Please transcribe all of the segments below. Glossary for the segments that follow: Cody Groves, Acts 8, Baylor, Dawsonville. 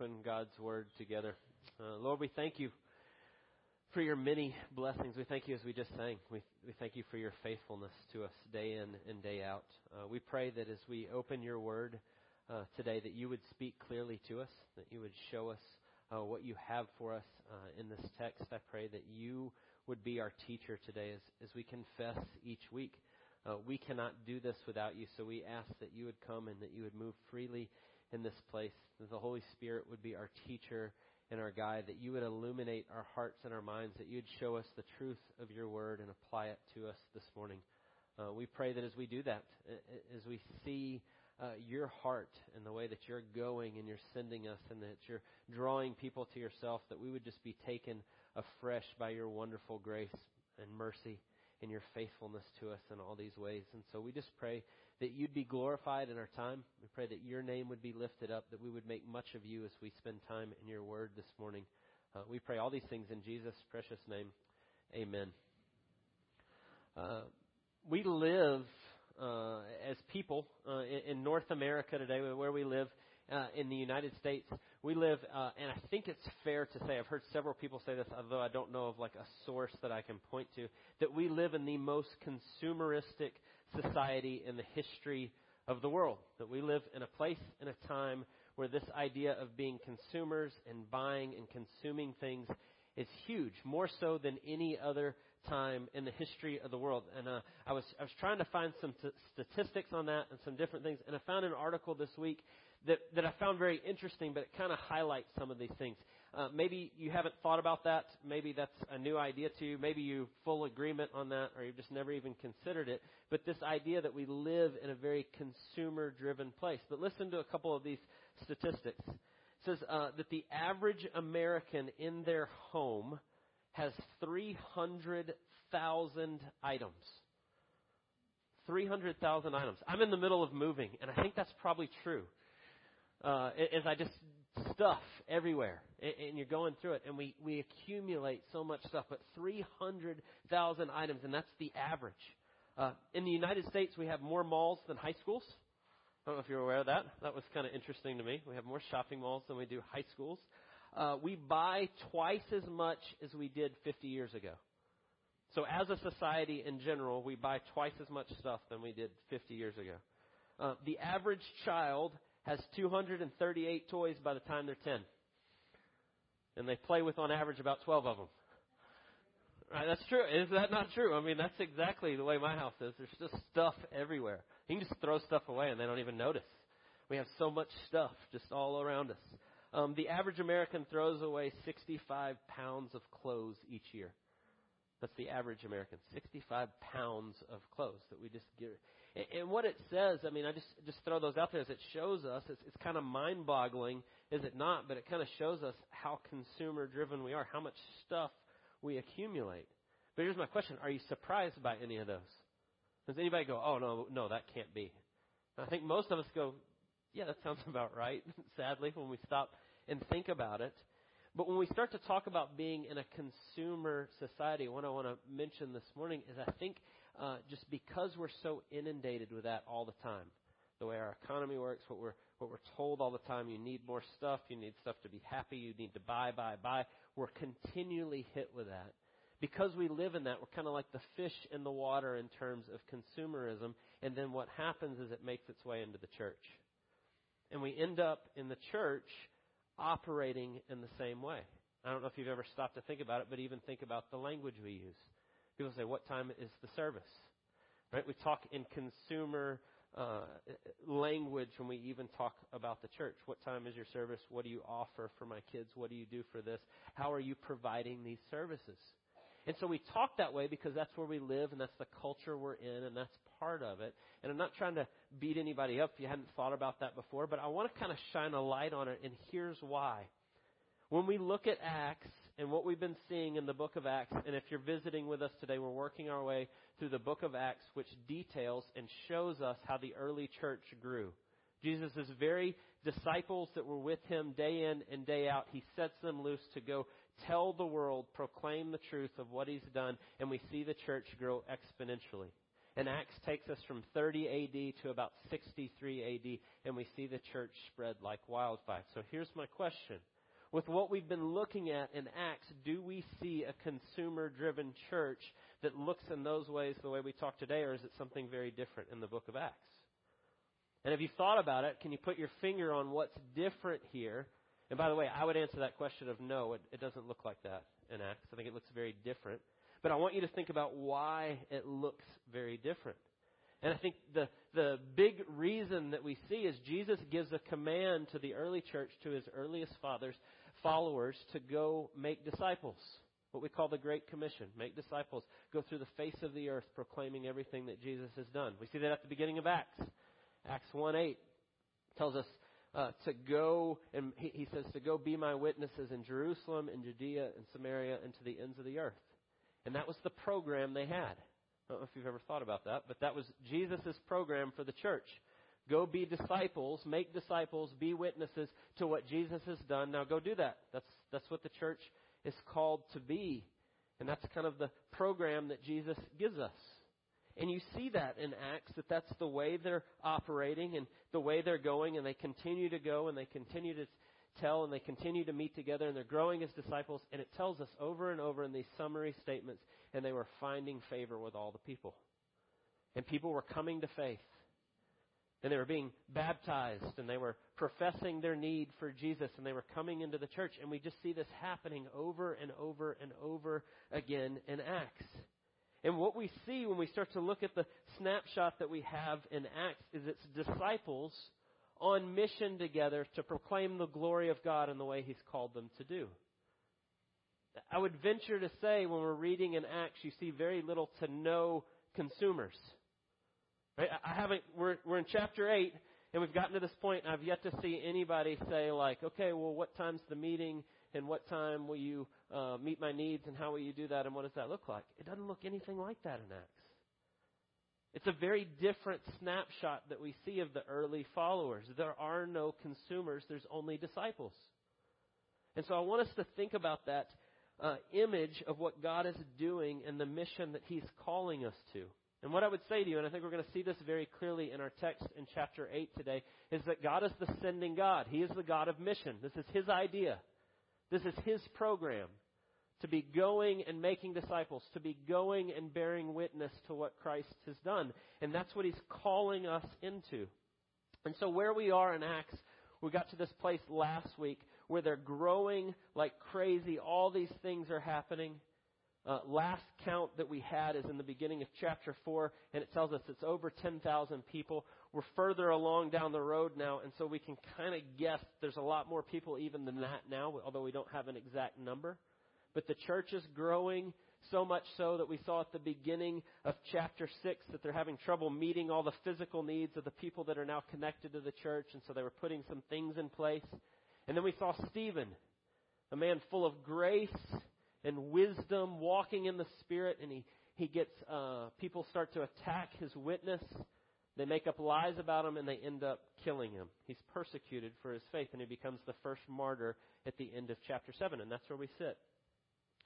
open God's Word together. Lord, we thank you for your many blessings. We thank you as we just sang. We thank you for your faithfulness to us day in and day out. We pray that as we open your Word today, that you would speak clearly to us, that you would show us what you have for us in this text. I pray that you would be our teacher today as we confess each week. We cannot do this without you, so we ask that you would come and that you would move freely in this place, that the Holy Spirit would be our teacher and our guide, that you would illuminate our hearts and our minds, that you'd show us the truth of your word and apply it to us this morning. We pray that as we do that, as we see your heart and the way that you're going and you're sending us and that you're drawing people to yourself, that we would just be taken afresh by your wonderful grace and mercy and your faithfulness to us in all these ways. And so we just pray that you'd be glorified in our time. We pray that your name would be lifted up, that we would make much of you as we spend time in your word this morning. We pray all these things in Jesus' precious name. Amen. We live as people in North America today, where we live in the United States. We live, and I think it's fair to say, I've heard several people say this, although I don't know of like a source that I can point to, that we live in the most consumeristic society in the history of the world. That we live in a place and a time where this idea of being consumers and buying and consuming things is huge, more so than any other time in the history of the world. And I was trying to find some statistics on that and some different things, and I found an article this week that I found very interesting, but it kind of highlights some of these things. Maybe you haven't thought about that. Maybe that's a new idea to you. Maybe you're full agreement on that, or you've just never even considered it. But this idea that we live in a very consumer-driven place. But listen to a couple of these statistics. It says that the average American in their home has 300,000 items. 300,000 items. I'm in the middle of moving, and I think that's probably true. As I just stuff everywhere, and you're going through it, and we accumulate so much stuff, but 300,000 items, and that's the average. In the United States, we have more malls than high schools. I don't know if you're aware of that. That was kind of interesting to me. We have more shopping malls than we do high schools. We buy twice as much as we did 50 years ago. So as a society in general, we buy twice as much stuff than we did 50 years ago. The average child has 238 toys by the time they're 10. And they play with, on average, about 12 of them. Right, that's true. Is that not true? I mean, that's exactly the way my house is. There's just stuff everywhere. You can just throw stuff away and they don't even notice. We have so much stuff just all around us. The average American throws away 65 pounds of clothes each year. That's the average American. 65 pounds of clothes that we just get. And what it says, I mean, I just throw those out there as it shows us. It's kind of mind-boggling, is it not? But it kind of shows us how consumer-driven we are, how much stuff we accumulate. But here's my question. Are you surprised by any of those? Does anybody go, oh, no, that can't be? And I think most of us go, yeah, that sounds about right, sadly, when we stop and think about it. But when we start to talk about being in a consumer society, what I want to mention this morning is I think just because we're so inundated with that all the time, the way our economy works, what we're told all the time, you need more stuff, you need stuff to be happy, you need to buy. We're continually hit with that. Because we live in that, we're kind of like the fish in the water in terms of consumerism. And then what happens is it makes its way into the church. And we end up in the church operating in the same way. I don't know if you've ever stopped to think about it, but even think about the language we use. People say, what time is the service? Right? We talk in consumer language when we even talk about the church. What time is your service? What do you offer for my kids? What do you do for this? How are you providing these services? And so we talk that way because that's where we live and that's the culture we're in and that's part of it. And I'm not trying to beat anybody up if you hadn't thought about that before, but I want to kind of shine a light on it, and here's why. When we look at Acts and what we've been seeing in the book of Acts, and if you're visiting with us today, we're working our way through the book of Acts, which details and shows us how the early church grew. Jesus' very disciples that were with him day in and day out, he sets them loose to go tell the world, proclaim the truth of what he's done, and we see the church grow exponentially. And Acts takes us from 30 AD to about 63 AD, and we see the church spread like wildfire. So here's my question. With what we've been looking at in Acts, do we see a consumer-driven church that looks in those ways the way we talk today, or is it something very different in the book of Acts? And if you've thought about it, can you put your finger on what's different here? And by the way, I would answer that question of no, it doesn't look like that in Acts. I think it looks very different. But I want you to think about why it looks very different. And I think the big reason that we see is Jesus gives a command to the early church, to his earliest followers, to go make disciples. What we call the Great Commission. Make disciples. Go through the face of the earth proclaiming everything that Jesus has done. We see that at the beginning of Acts. Acts 1:8 tells us to go, and he says, to go be my witnesses in Jerusalem, in Judea, in Samaria, and to the ends of the earth. And that was the program they had. I don't know if you've ever thought about that, but that was Jesus' program for the church. Go be disciples, make disciples, be witnesses to what Jesus has done. Now go do that. That's what the church is called to be. And that's kind of the program that Jesus gives us. And you see that in Acts, that that's the way they're operating and the way they're going. And they continue to go and they continue to tell and they continue to meet together and they're growing as disciples. And it tells us over and over in these summary statements, and they were finding favor with all the people. And people were coming to faith. And they were being baptized and they were professing their need for Jesus and they were coming into the church. And we just see this happening over and over and over again in Acts. And what we see when we start to look at the snapshot that we have in Acts is it's disciples on mission together to proclaim the glory of God in the way he's called them to do. I would venture to say when we're reading in Acts, you see very little to no consumers. Right? We're in chapter 8 and we've gotten to this point and I've yet to see anybody say like, okay, well, what time's the meeting? And what time will you meet my needs? And how will you do that? And what does that look like? It doesn't look anything like that in Acts. It's a very different snapshot that we see of the early followers. There are no consumers. There's only disciples. And so I want us to think about that image of what God is doing and the mission that he's calling us to. And what I would say to you, and I think we're going to see this very clearly in our text in chapter 8 today, is that God is the sending God. He is the God of mission. This is his idea. This is his program, to be going and making disciples, to be going and bearing witness to what Christ has done. And that's what he's calling us into. And so where we are in Acts, we got to this place last week where they're growing like crazy. All these things are happening. Last count that we had is in the beginning of chapter 4, and it tells us it's over 10,000 people. We're further along down the road now, and so we can kind of guess there's a lot more people even than that now, although we don't have an exact number. But the church is growing so much so that we saw at the beginning of chapter 6 that they're having trouble meeting all the physical needs of the people that are now connected to the church, and so they were putting some things in place. And then we saw Stephen, a man full of grace and wisdom, walking in the Spirit, and he gets people start to attack his witness. They make up lies about him, and they end up killing him. He's persecuted for his faith, and he becomes the first martyr at the end of chapter 7, and that's where we sit.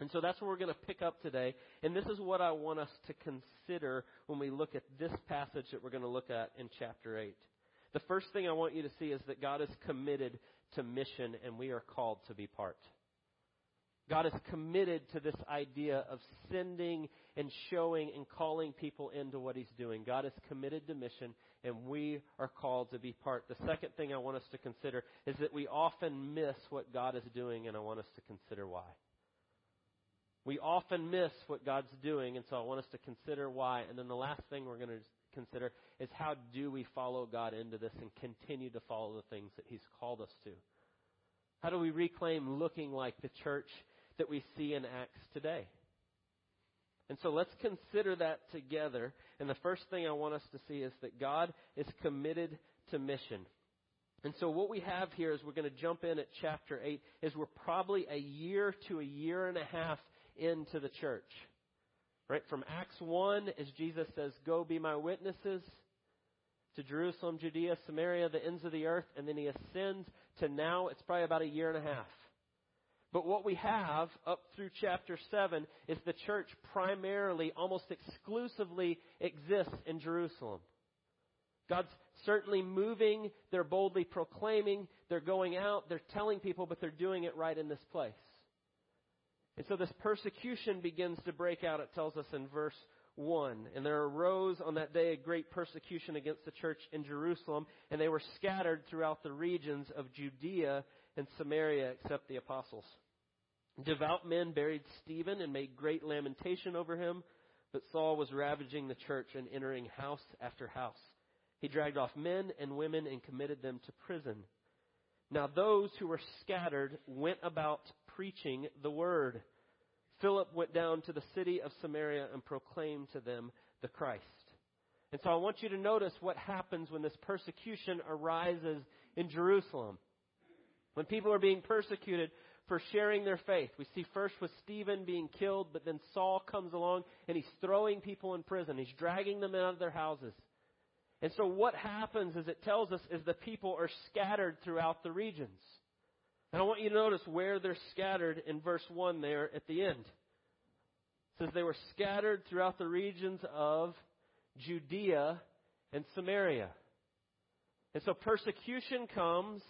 And so that's where we're going to pick up today, and this is what I want us to consider when we look at this passage that we're going to look at in chapter 8. The first thing I want you to see is that God is committed to mission, and we are called to be part. God is committed to this idea of sending and showing and calling people into what he's doing. God is committed to mission, and we are called to be part. The second thing I want us to consider is that we often miss what God is doing, and I want us to consider why. We often miss what God's doing, and so I want us to consider why. And then the last thing we're going to consider is how do we follow God into this and continue to follow the things that he's called us to. How do we reclaim looking like the church that we see in Acts today? And so let's consider that together. And the first thing I want us to see is that God is committed to mission. And so what we have here is we're going to jump in at chapter 8, is we're probably a year to a year and a half into the church. Right? From Acts 1, as Jesus says, go be my witnesses, to Jerusalem, Judea, Samaria, the ends of the earth, and then he ascends to now, it's probably about a year and a half. But what we have up through chapter 7 is the church primarily, almost exclusively exists in Jerusalem. God's certainly moving, they're boldly proclaiming, they're going out, they're telling people, but they're doing it right in this place. And so this persecution begins to break out, it tells us in verse 1. And there arose on that day a great persecution against the church in Jerusalem, and they were scattered throughout the regions of Judea and Samaria except the apostles. Devout men buried Stephen and made great lamentation over him, but Saul was ravaging the church and entering house after house. He dragged off men and women and committed them to prison. Now those who were scattered went about preaching the word. Philip went down to the city of Samaria and proclaimed to them the Christ. And so I want you to notice what happens when this persecution arises in Jerusalem. When people are being persecuted for sharing their faith. We see first with Stephen being killed, but then Saul comes along and he's throwing people in prison. He's dragging them out of their houses. And so what happens, as it tells us, is the people are scattered throughout the regions. And I want you to notice where they're scattered in verse 1 there at the end. It says they were scattered throughout the regions of Judea and Samaria. And so persecution comes,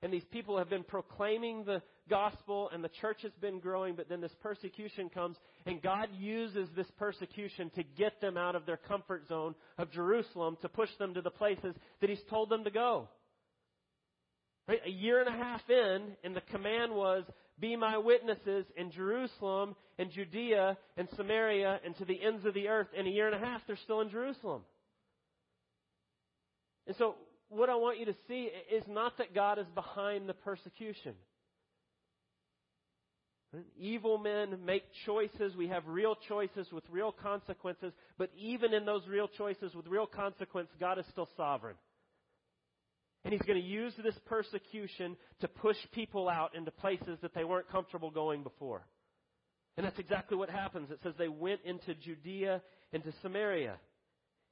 and these people have been proclaiming the gospel, and the church has been growing, but then this persecution comes, and God uses this persecution to get them out of their comfort zone of Jerusalem, to push them to the places that He's told them to go. Right? A year and a half in, and the command was, be my witnesses in Jerusalem and Judea and Samaria and to the ends of the earth. In a year and a half, they're still in Jerusalem. And so what I want you to see is not that God is behind the persecution. Evil men make choices. We have real choices with real consequences. But even in those real choices with real consequence, God is still sovereign. And He's going to use this persecution to push people out into places that they weren't comfortable going before. And that's exactly what happens. It says they went into Judea and to Samaria.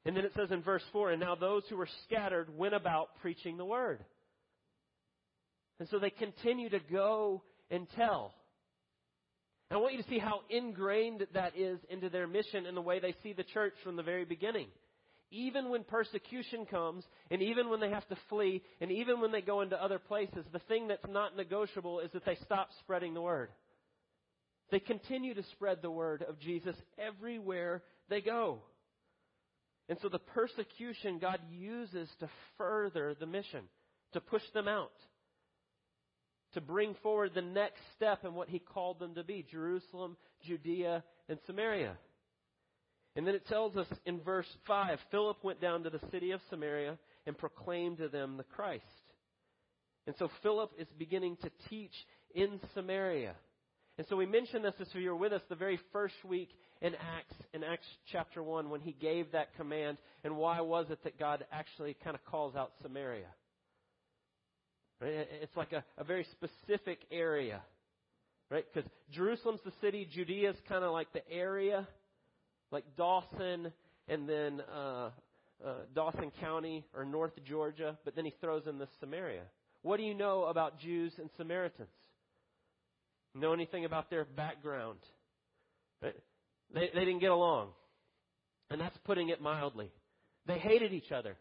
And then it says in verse 4, and now those who were scattered went about preaching the word. And so they continue to go and tell. And I want you to see how ingrained that is into their mission and the way they see the church from the very beginning. Even when persecution comes, and even when they have to flee, and even when they go into other places, the thing that's not negotiable is that they stop spreading the word. They continue to spread the word of Jesus everywhere they go. And so the persecution God uses to further the mission, to push them out, to bring forward the next step in what He called them to be, Jerusalem, Judea, and Samaria. And then it tells us in verse 5, Philip went down to the city of Samaria and proclaimed to them the Christ. And so Philip is beginning to teach in Samaria. And so we mentioned this, if you were with us, the very first week in Acts chapter 1, when he gave that command. And why was it that God actually kind of calls out Samaria? Right? It's like a very specific area, right? Because Jerusalem's the city, Judea's kind of like the area, like Dawson, and then Dawson County or North Georgia. But then he throws in this Samaria. What do you know about Jews and Samaritans? Know anything about their background? They didn't get along. And that's putting it mildly. They hated each other.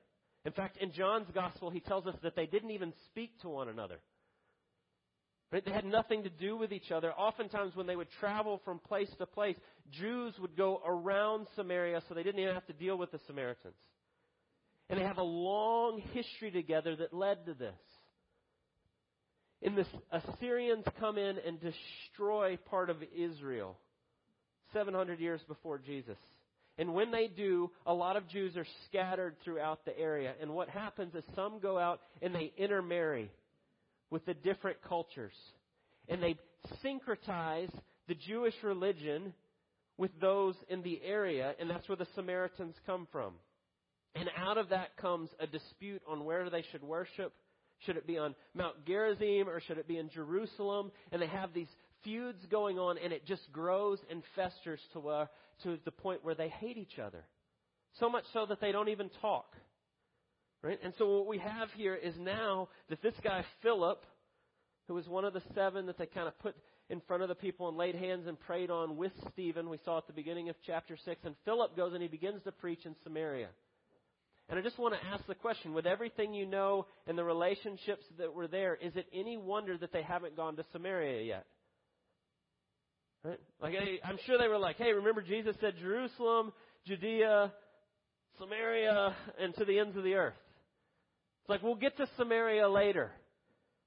In fact, in John's gospel, he tells us that they didn't even speak to one another. Right? They had nothing to do with each other. Oftentimes when they would travel from place to place, Jews would go around Samaria, so they didn't even have to deal with the Samaritans. And they have a long history together that led to this. And the Assyrians come in and destroy part of Israel 700 years before Jesus. And when they do, a lot of Jews are scattered throughout the area. And what happens is some go out and they intermarry with the different cultures. And they syncretize the Jewish religion with those in the area. And that's where the Samaritans come from. And out of that comes a dispute on where they should worship. Should it be on Mount Gerizim or should it be in Jerusalem? And they have these feuds going on, and it just grows and festers to the point where they hate each other. So much so that they don't even talk. Right? And so what we have here is now that this guy Philip, who was one of the seven that they kind of put in front of the people and laid hands and prayed on with Stephen. We saw at the beginning of chapter 6. And Philip goes and he begins to preach in Samaria. And I just want to ask the question, with everything you know and the relationships that were there, is it any wonder that they haven't gone to Samaria yet? Right? Like, I'm sure they were like, hey, remember Jesus said Jerusalem, Judea, Samaria, and to the ends of the earth. It's like, we'll get to Samaria later.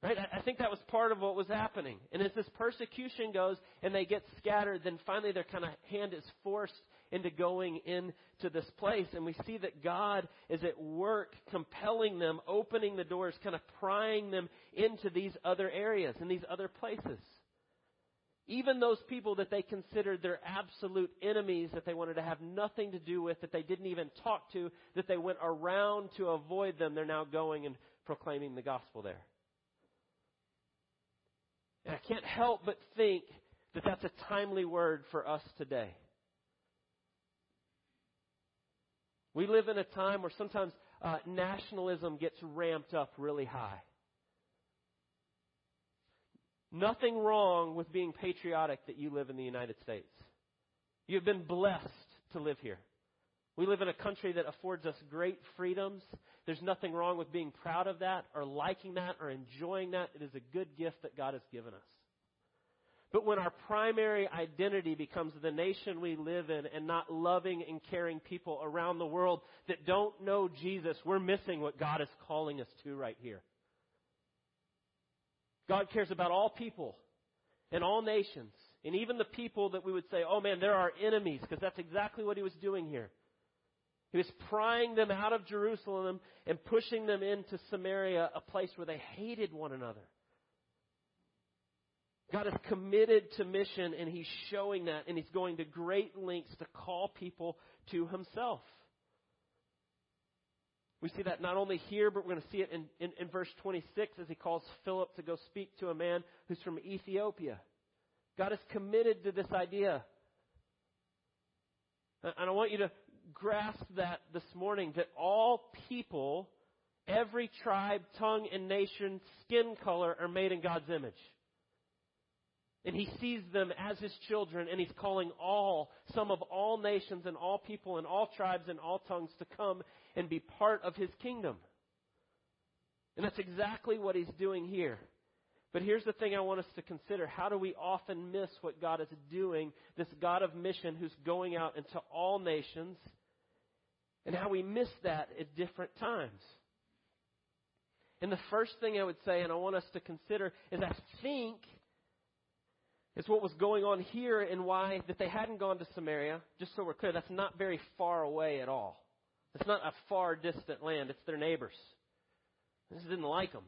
Right? I think that was part of what was happening. And as this persecution goes and they get scattered, then finally their kind of hand is forced into going into this place. And we see that God is at work compelling them, opening the doors, kind of prying them into these other areas and these other places. Even those people that they considered their absolute enemies, that they wanted to have nothing to do with, that they didn't even talk to, that they went around to avoid them, they're now going and proclaiming the gospel there. And I can't help but think that that's a timely word for us today. We live in a time where sometimes nationalism gets ramped up really high. Nothing wrong with being patriotic that you live in the United States. You've been blessed to live here. We live in a country that affords us great freedoms. There's nothing wrong with being proud of that or liking that or enjoying that. It is a good gift that God has given us. But when our primary identity becomes the nation we live in and not loving and caring people around the world that don't know Jesus, we're missing what God is calling us to right here. God cares about all people and all nations, and even the people that we would say, oh man, they're our enemies, because that's exactly what he was doing here. He was prying them out of Jerusalem and pushing them into Samaria, a place where they hated one another. God is committed to mission, and he's showing that, and he's going to great lengths to call people to himself. We see that not only here, but we're going to see it in verse 26 as he calls Philip to go speak to a man who's from Ethiopia. God is committed to this idea. And I want you to grasp that this morning, that all people, every tribe, tongue, and nation, skin color are made in God's image. And he sees them as his children, and he's calling all, some of all nations and all people and all tribes and all tongues to come and be part of his kingdom. And that's exactly what he's doing here. But here's the thing I want us to consider. How do we often miss what God is doing, this God of mission who's going out into all nations, and how we miss that at different times? And the first thing I would say, and I want us to consider, is I think it's what was going on here and why that they hadn't gone to Samaria. Just so we're clear, that's not very far away at all. It's not a far distant land. It's their neighbors. This didn't like them.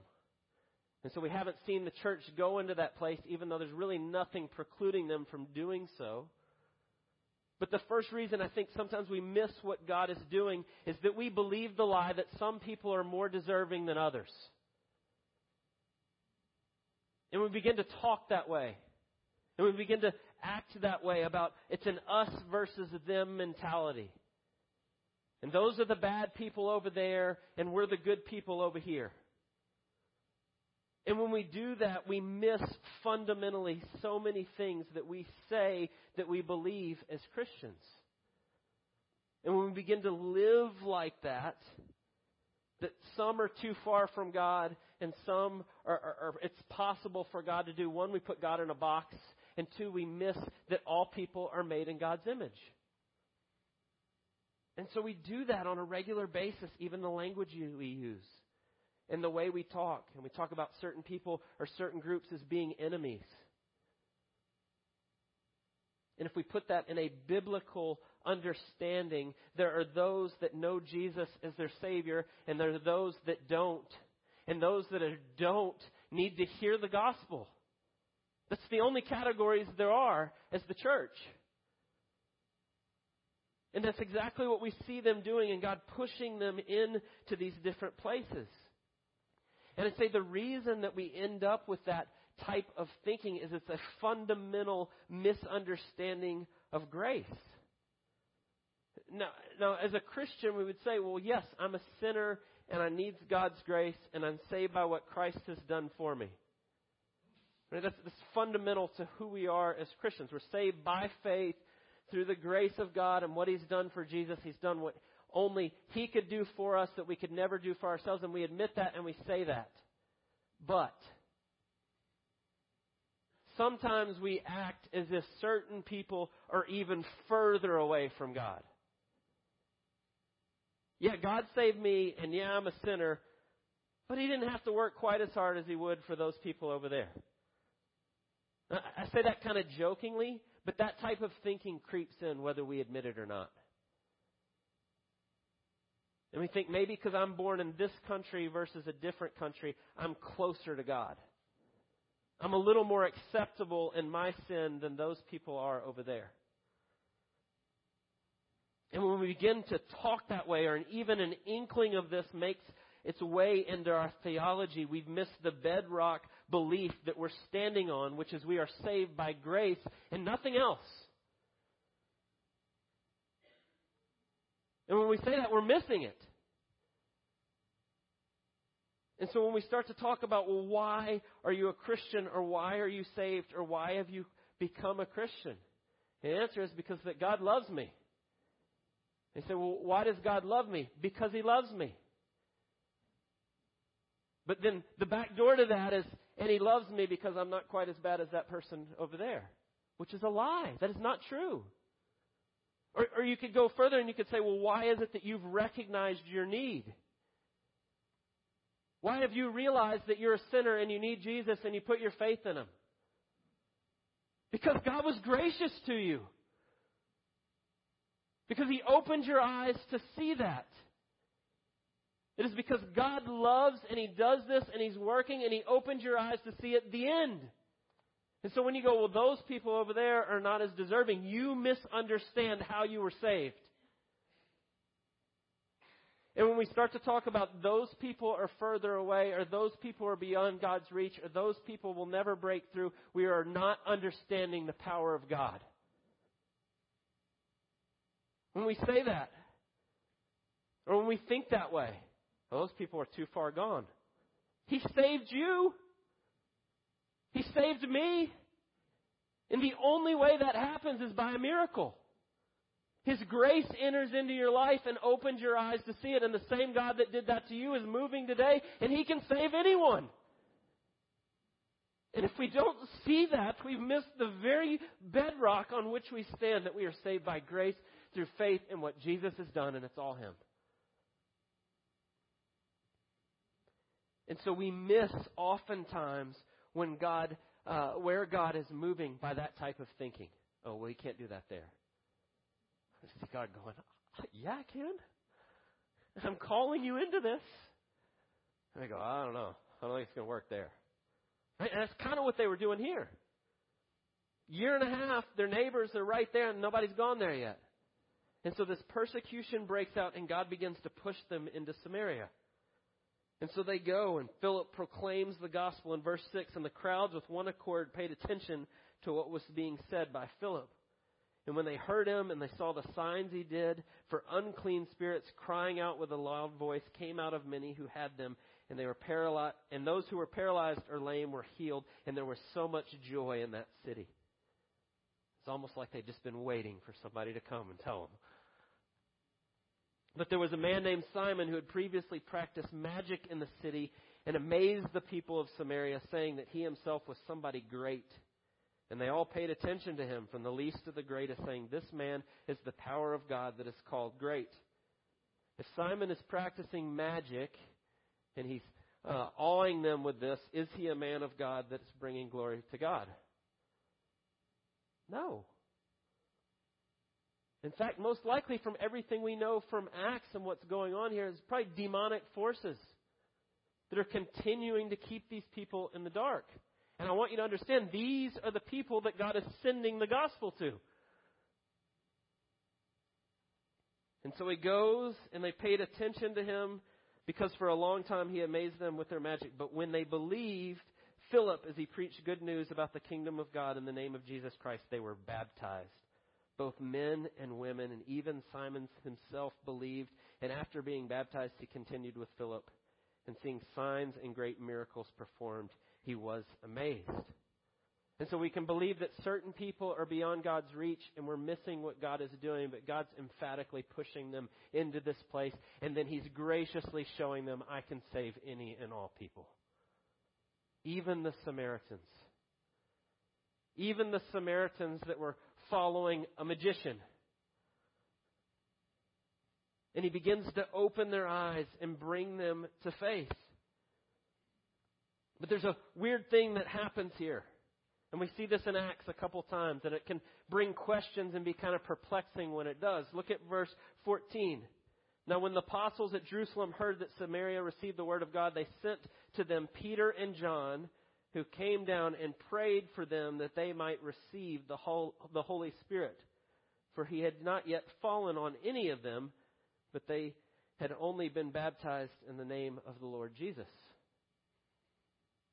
And so we haven't seen the church go into that place, even though there's really nothing precluding them from doing so. But the first reason I think sometimes we miss what God is doing is that we believe the lie that some people are more deserving than others. And we begin to talk that way. And we begin to act that way about it's an us versus them mentality. And those are the bad people over there, and we're the good people over here. And when we do that, we miss fundamentally so many things that we say that we believe as Christians. And when we begin to live like that, that some are too far from God, and some are it's possible for God to do. One, we put God in a box, and two, we miss that all people are made in God's image. And so we do that on a regular basis, even the language we use and the way we talk. And we talk about certain people or certain groups as being enemies. And if we put that in a biblical understanding, there are those that know Jesus as their Savior, and there are those that don't. And those that don't need to hear the gospel. That's the only categories there are as the church. And that's exactly what we see them doing, and God pushing them into these different places. And I'd say the reason that we end up with that type of thinking is it's a fundamental misunderstanding of grace. Now, as a Christian, we would say, well, yes, I'm a sinner and I need God's grace and I'm saved by what Christ has done for me. Right? That's fundamental to who we are as Christians. We're saved by faith through the grace of God and what He's done for Jesus. He's done what only He could do for us that we could never do for ourselves. And we admit that and we say that. But sometimes we act as if certain people are even further away from God. Yeah, God saved me, and yeah, I'm a sinner, but He didn't have to work quite as hard as He would for those people over there. Now, I say that kind of jokingly, but that type of thinking creeps in whether we admit it or not. And we think maybe because I'm born in this country versus a different country, I'm closer to God. I'm a little more acceptable in my sin than those people are over there. And when we begin to talk that way, or even an inkling of this makes its way into our theology, we've missed the bedrock belief that we're standing on, which is we are saved by grace and nothing else. And when we say that, we're missing it. And so when we start to talk about, well, why are you a Christian, or why are you saved, or why have you become a Christian? The answer is because that God loves me. They say, well, why does God love me? Because He loves me. But then the back door to that is, and He loves me because I'm not quite as bad as that person over there, which is a lie. That is not true. Or you could go further and you could say, well, why is it that you've recognized your need? Why have you realized that you're a sinner and you need Jesus and you put your faith in Him? Because God was gracious to you. Because He opened your eyes to see that. It is because God loves and He does this and He's working and He opened your eyes to see at the end. And so when you go, well, those people over there are not as deserving, you misunderstand how you were saved. And when we start to talk about those people are further away, or those people are beyond God's reach, or those people will never break through, we are not understanding the power of God. When we say that, or when we think that way, those people are too far gone. He saved you. He saved me. And the only way that happens is by a miracle. His grace enters into your life and opens your eyes to see it. And the same God that did that to you is moving today, and He can save anyone. And if we don't see that, we've missed the very bedrock on which we stand, that we are saved by grace through faith in what Jesus has done, and it's all Him. And so we miss oftentimes when God, where God is moving by that type of thinking. Oh, well, you can't do that there. I see God going, yeah, I can. I'm calling you into this. And I go, I don't know. I don't think it's going to work there. Right? And that's kind of what they were doing here. Year and a half, their neighbors are right there and nobody's gone there yet. And so this persecution breaks out and God begins to push them into Samaria. And so they go, and Philip proclaims the gospel in verse 6, and the crowds with one accord paid attention to what was being said by Philip. And when they heard him and they saw the signs he did, for unclean spirits crying out with a loud voice came out of many who had them, and they were paralyzed, and those who were paralyzed or lame were healed, and there was so much joy in that city. It's almost like they'd just been waiting for somebody to come and tell them. But there was a man named Simon who had previously practiced magic in the city and amazed the people of Samaria, saying that he himself was somebody great. And they all paid attention to him, from the least to the greatest, saying, this man is the power of God that is called great. If Simon is practicing magic and he's awing them with this, is he a man of God that's bringing glory to God? No. In fact, most likely from everything we know from Acts and what's going on here, is probably demonic forces that are continuing to keep these people in the dark. And I want you to understand, these are the people that God is sending the gospel to. And so he goes, and they paid attention to him, because for a long time he amazed them with their magic. But when they believed Philip as he preached good news about the kingdom of God in the name of Jesus Christ, they were baptized. Both men and women, and even Simon himself believed. And after being baptized, he continued with Philip. And seeing signs and great miracles performed, he was amazed. And so we can believe that certain people are beyond God's reach and we're missing what God is doing, but God's emphatically pushing them into this place. And then he's graciously showing them, I can save any and all people. Even the Samaritans. Even the Samaritans that were following a magician. And he begins to open their eyes and bring them to faith. But there's a weird thing that happens here. And we see this in Acts a couple times, and it can bring questions and be kind of perplexing when it does. Look at verse 14. Now, when the apostles at Jerusalem heard that Samaria received the word of God, they sent to them Peter and John, who came down and prayed for them that they might receive the Holy Spirit. For he had not yet fallen on any of them, but they had only been baptized in the name of the Lord Jesus.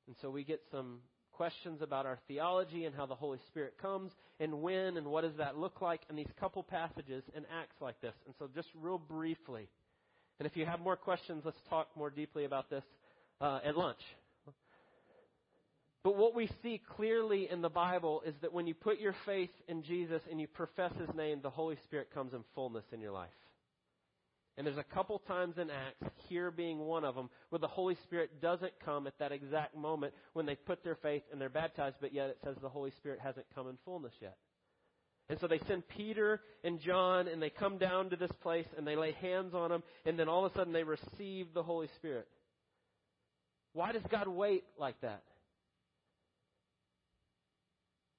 And so we get some questions about our theology and how the Holy Spirit comes and when and what does that look like in these couple passages and Acts like this. And so just real briefly, and if you have more questions, let's talk more deeply about this at lunch. But what we see clearly in the Bible is that when you put your faith in Jesus and you profess his name, the Holy Spirit comes in fullness in your life. And there's a couple times in Acts, here being one of them, where the Holy Spirit doesn't come at that exact moment when they put their faith and they're baptized, but yet it says the Holy Spirit hasn't come in fullness yet. And so they send Peter and John and they come down to this place and they lay hands on them, and then all of a sudden they receive the Holy Spirit. Why does God wait like that?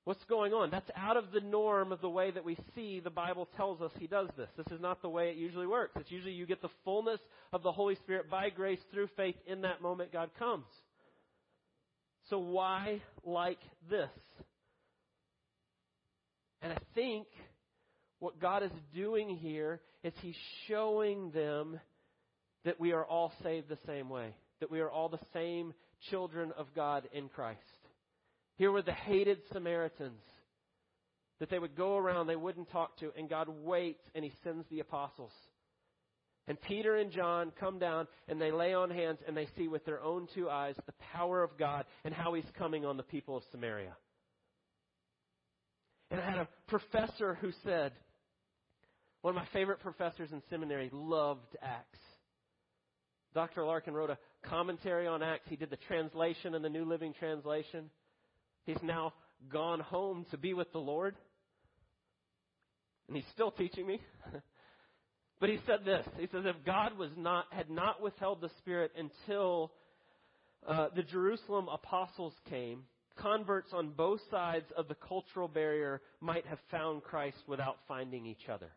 What's going on? That's out of the norm of the way that we see the Bible tells us he does this. This is not the way it usually works. It's usually you get the fullness of the Holy Spirit by grace through faith. In that moment, God comes. So why like this? And I think what God is doing here is he's showing them that we are all saved the same way, that we are all the same children of God in Christ. Here were the hated Samaritans that they would go around, they wouldn't talk to, and God waits and he sends the apostles. And Peter and John come down and they lay on hands and they see with their own two eyes the power of God and how he's coming on the people of Samaria. And I had a professor who said, one of my favorite professors in seminary loved Acts. Dr. Larkin wrote a commentary on Acts. He did the translation and the New Living Translation. He's now gone home to be with the Lord. And he's still teaching me. But he said this. He says, if God had not withheld the Spirit until the Jerusalem apostles came, converts on both sides of the cultural barrier might have found Christ without finding each other.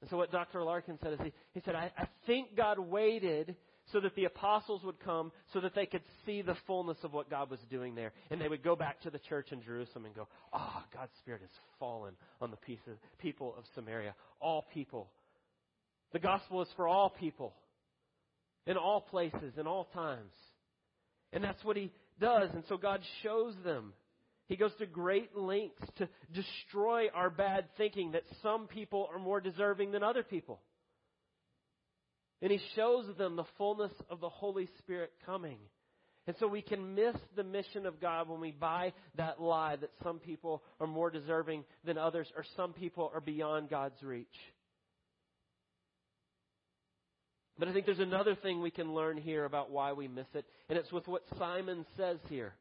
And so what Dr. Larkin said is he said, I think God waited so that the apostles would come, so that they could see the fullness of what God was doing there. And they would go back to the church in Jerusalem and go, God's Spirit has fallen on the people of Samaria. All people. The gospel is for all people. In all places, in all times. And that's what he does. And so God shows them. He goes to great lengths to destroy our bad thinking that some people are more deserving than other people. And he shows them the fullness of the Holy Spirit coming. And so we can miss the mission of God when we buy that lie that some people are more deserving than others, or some people are beyond God's reach. But I think there's another thing we can learn here about why we miss it, and it's with what Simon says here.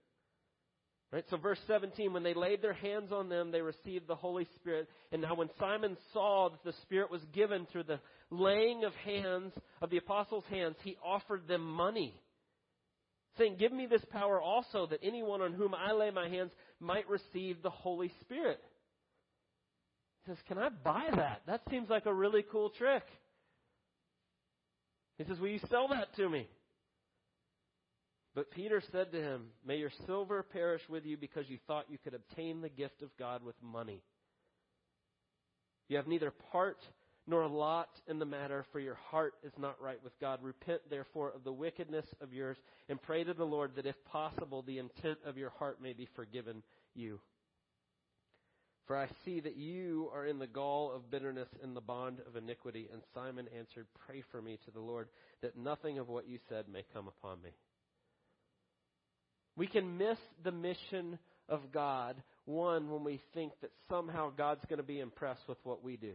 Right? So verse 17, when they laid their hands on them, they received the Holy Spirit. And now when Simon saw that the Spirit was given through the laying of hands, of the apostles' hands, he offered them money, saying, give me this power also, that anyone on whom I lay my hands might receive the Holy Spirit. He says, can I buy that? That seems like a really cool trick. He says, will you sell that to me? But Peter said to him, may your silver perish with you because you thought you could obtain the gift of God with money. You have neither part nor lot in the matter, for your heart is not right with God. Repent, therefore, of the wickedness of yours and pray to the Lord that, if possible, the intent of your heart may be forgiven you. For I see that you are in the gall of bitterness and the bond of iniquity. And Simon answered, pray for me to the Lord that nothing of what you said may come upon me. We can miss the mission of God, one, when we think that somehow God's going to be impressed with what we do.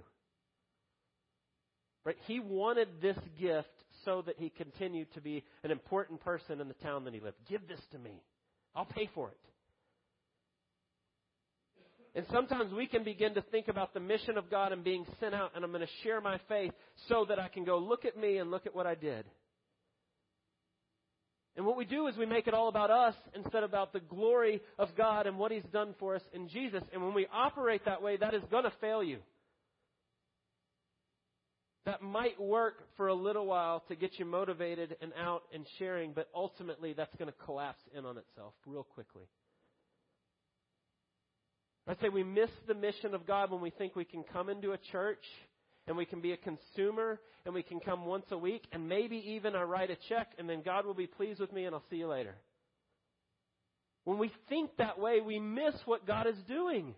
Right? He wanted this gift so that he continued to be an important person in the town that he lived. Give this to me. I'll pay for it. And sometimes we can begin to think about the mission of God and being sent out, and I'm going to share my faith so that I can go look at me and look at what I did. And what we do is we make it all about us instead of about the glory of God and what he's done for us in Jesus. And when we operate that way, that is going to fail you. That might work for a little while to get you motivated and out and sharing, but ultimately that's going to collapse in on itself real quickly. I'd say we miss the mission of God when we think we can come into a church and we can be a consumer and we can come once a week and maybe even I write a check and then God will be pleased with me and I'll see you later. When we think that way, we miss what God is doing.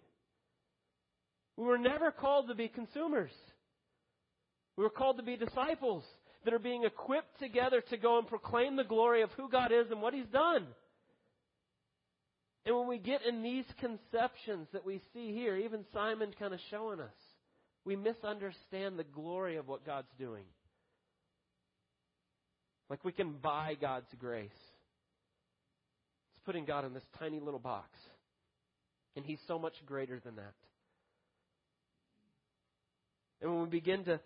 We were never called to be consumers. We were called to be disciples that are being equipped together to go and proclaim the glory of who God is and what he's done. And when we get in these conceptions that we see here, even Simon kind of showing us, we misunderstand the glory of what God's doing. Like we can buy God's grace. It's putting God in this tiny little box. And he's so much greater than that. And when we begin to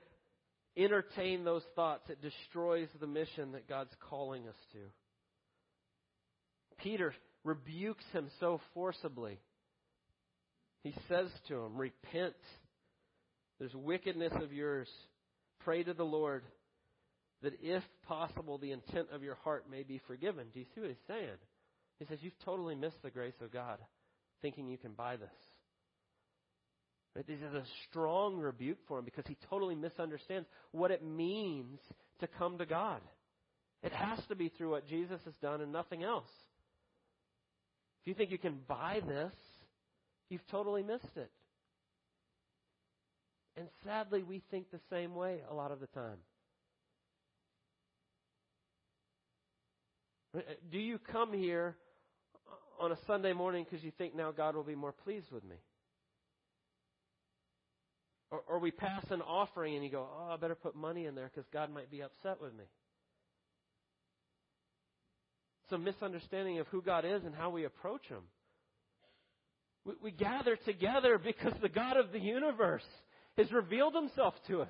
entertain those thoughts, it destroys the mission that God's calling us to. Peter rebukes him so forcibly. He says to him, repent. There's wickedness of yours. Pray to the Lord that if possible, the intent of your heart may be forgiven. Do you see what he's saying? He says, you've totally missed the grace of God, thinking you can buy this. Right? This is a strong rebuke for him because he totally misunderstands what it means to come to God. It has to be through what Jesus has done and nothing else. If you think you can buy this, you've totally missed it. And sadly, we think the same way a lot of the time. Do you come here on a Sunday morning because you think now God will be more pleased with me? Or we pass an offering and you go, oh, I better put money in there because God might be upset with me. It's a misunderstanding of who God is and how we approach him. We gather together because the God of the universe has revealed himself to us.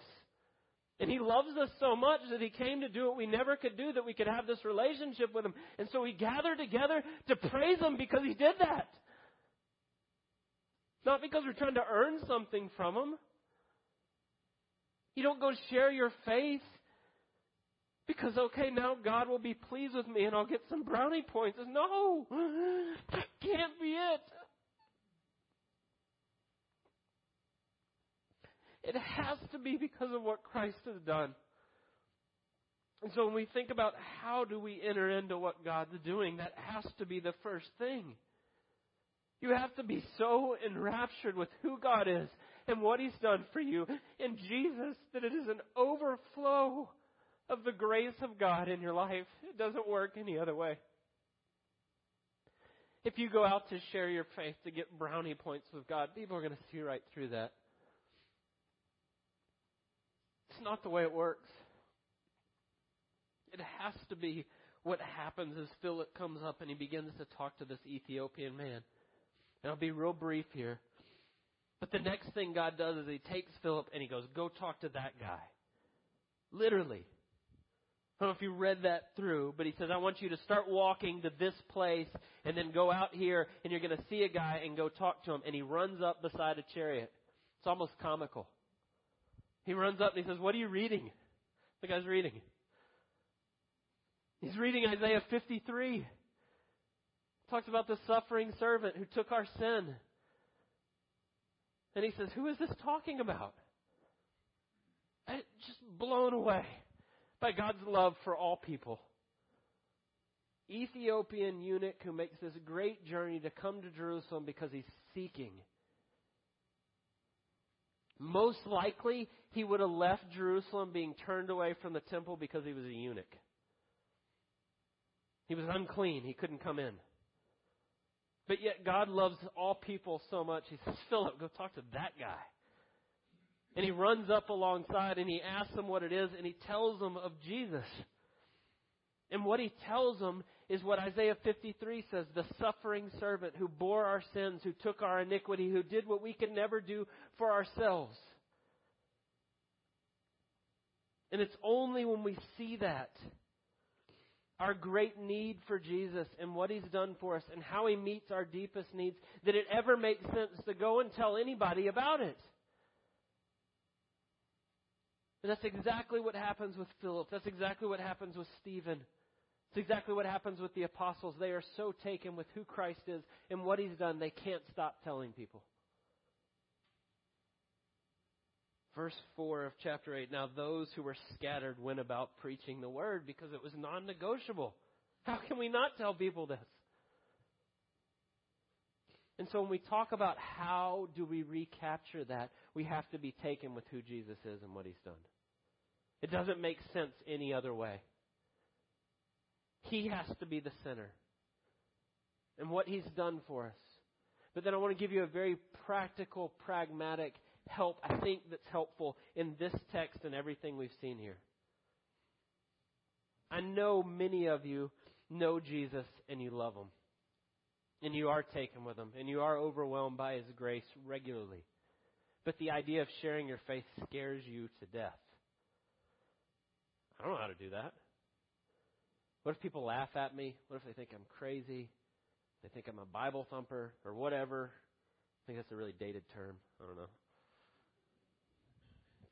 And he loves us so much that he came to do what we never could do, that we could have this relationship with him. And so we gather together to praise him because he did that. Not because we're trying to earn something from him. You don't go share your faith because, okay, now God will be pleased with me and I'll get some brownie points. No, that can't be it. It has to be because of what Christ has done. And so when we think about how do we enter into what God's doing, that has to be the first thing. You have to be so enraptured with who God is and what he's done for you in Jesus that it is an overflow of the grace of God in your life. It doesn't work any other way. If you go out to share your faith to get brownie points with God, people are going to see right through that. It's not the way it works. It has to be. What happens is Philip comes up and he begins to talk to this Ethiopian man. And I'll be real brief here. But the next thing God does is he takes Philip and he goes, go talk to that guy. Literally. I don't know if you read that through, but he says, I want you to start walking to this place and then go out here and you're going to see a guy and go talk to him. And he runs up beside a chariot. It's almost comical. He runs up and he says, what are you reading? The guy's reading. He's reading Isaiah 53. It talks about the suffering servant who took our sin. And he says, who is this talking about? I'm just blown away by God's love for all people. Ethiopian eunuch who makes this great journey to come to Jerusalem because he's seeking. Most likely, he would have left Jerusalem being turned away from the temple because he was a eunuch. He was unclean. He couldn't come in. But yet God loves all people so much. He says, Philip, go talk to that guy. And he runs up alongside and he asks him what it is and he tells him of Jesus. And what he tells him is what Isaiah 53 says, the suffering servant who bore our sins, who took our iniquity, who did what we could never do for ourselves. And it's only when we see that, our great need for Jesus and what he's done for us and how he meets our deepest needs, that it ever makes sense to go and tell anybody about it. And that's exactly what happens with Philip. That's exactly what happens with Stephen. It's exactly what happens with the apostles. They are so taken with who Christ is and what he's done, they can't stop telling people. Verse 4 of chapter 8, now those who were scattered went about preaching the word because it was non-negotiable. How can we not tell people this? And so when we talk about how do we recapture that, we have to be taken with who Jesus is and what he's done. It doesn't make sense any other way. He has to be the center and what he's done for us. But then I want to give you a very practical, pragmatic help, I think, that's helpful in this text and everything we've seen here. I know many of you know Jesus and you love him. And you are taken with him. And you are overwhelmed by his grace regularly. But the idea of sharing your faith scares you to death. I don't know how to do that. What if people laugh at me? What if they think I'm crazy? They think I'm a Bible thumper or whatever. I think that's a really dated term. I don't know.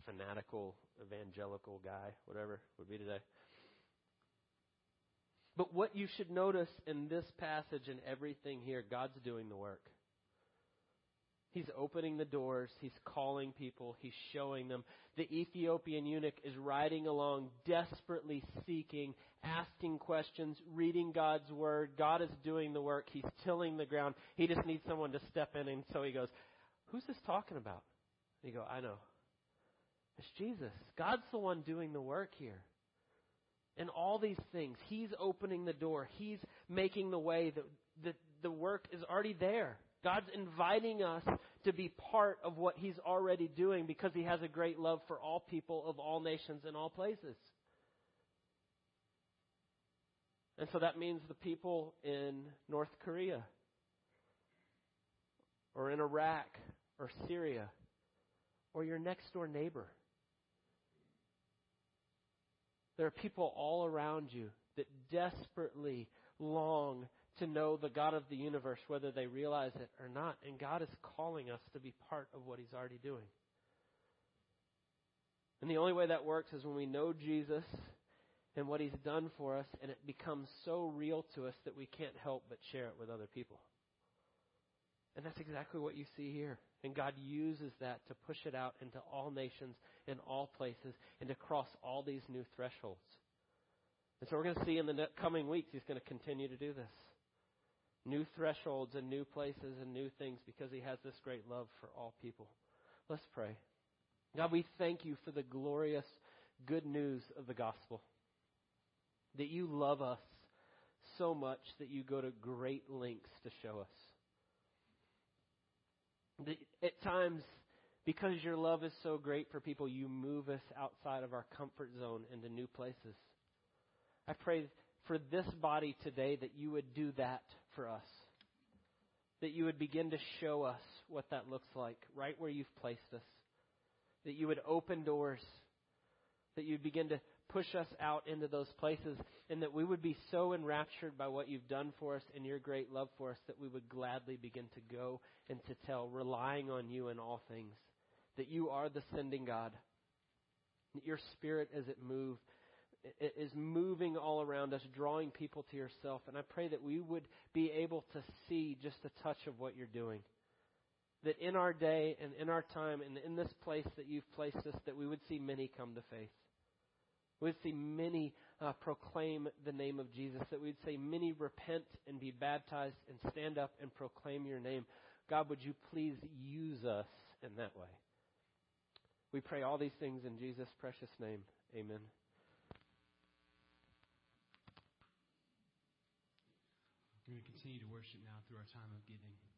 Fanatical, evangelical guy, whatever it would be today. But what you should notice in this passage and everything here, God's doing the work. He's opening the doors. He's calling people. He's showing them. The Ethiopian eunuch is riding along, desperately seeking, asking questions, reading God's word. God is doing the work. He's tilling the ground. He just needs someone to step in. And so he goes, who's this talking about? And you go, I know. It's Jesus. God's the one doing the work here. And all these things, he's opening the door. He's making the way. The work is already there. God's inviting us to be part of what he's already doing because he has a great love for all people of all nations and all places. And so that means the people in North Korea or in Iraq or Syria or your next door neighbor. There are people all around you that desperately long to know the God of the universe, whether they realize it or not. And God is calling us to be part of what he's already doing. And the only way that works is when we know Jesus and what he's done for us, and it becomes so real to us that we can't help but share it with other people. And that's exactly what you see here. And God uses that to push it out into all nations and all places and to cross all these new thresholds. And so we're going to see in the coming weeks, he's going to continue to do this. New thresholds and new places and new things because he has this great love for all people. Let's pray. God, we thank you for the glorious good news of the gospel. That you love us so much that you go to great lengths to show us. At times, because your love is so great for people, you move us outside of our comfort zone into new places. I pray for this body today that you would do that for us, that you would begin to show us what that looks like right where you've placed us, that you would open doors, that you'd begin to push us out into those places, and that we would be so enraptured by what you've done for us and your great love for us that we would gladly begin to go and to tell, relying on you in all things, that you are the sending God, that your spirit as it moves is moving all around us, drawing people to yourself. And I pray that we would be able to see just a touch of what you're doing. That in our day and in our time and in this place that you've placed us, that we would see many come to faith. We'd see many proclaim the name of Jesus, that we'd see many repent and be baptized and stand up and proclaim your name. God, would you please use us in that way? We pray all these things in Jesus' precious name. Amen. I'm going to continue. continue to worship now through our time of giving.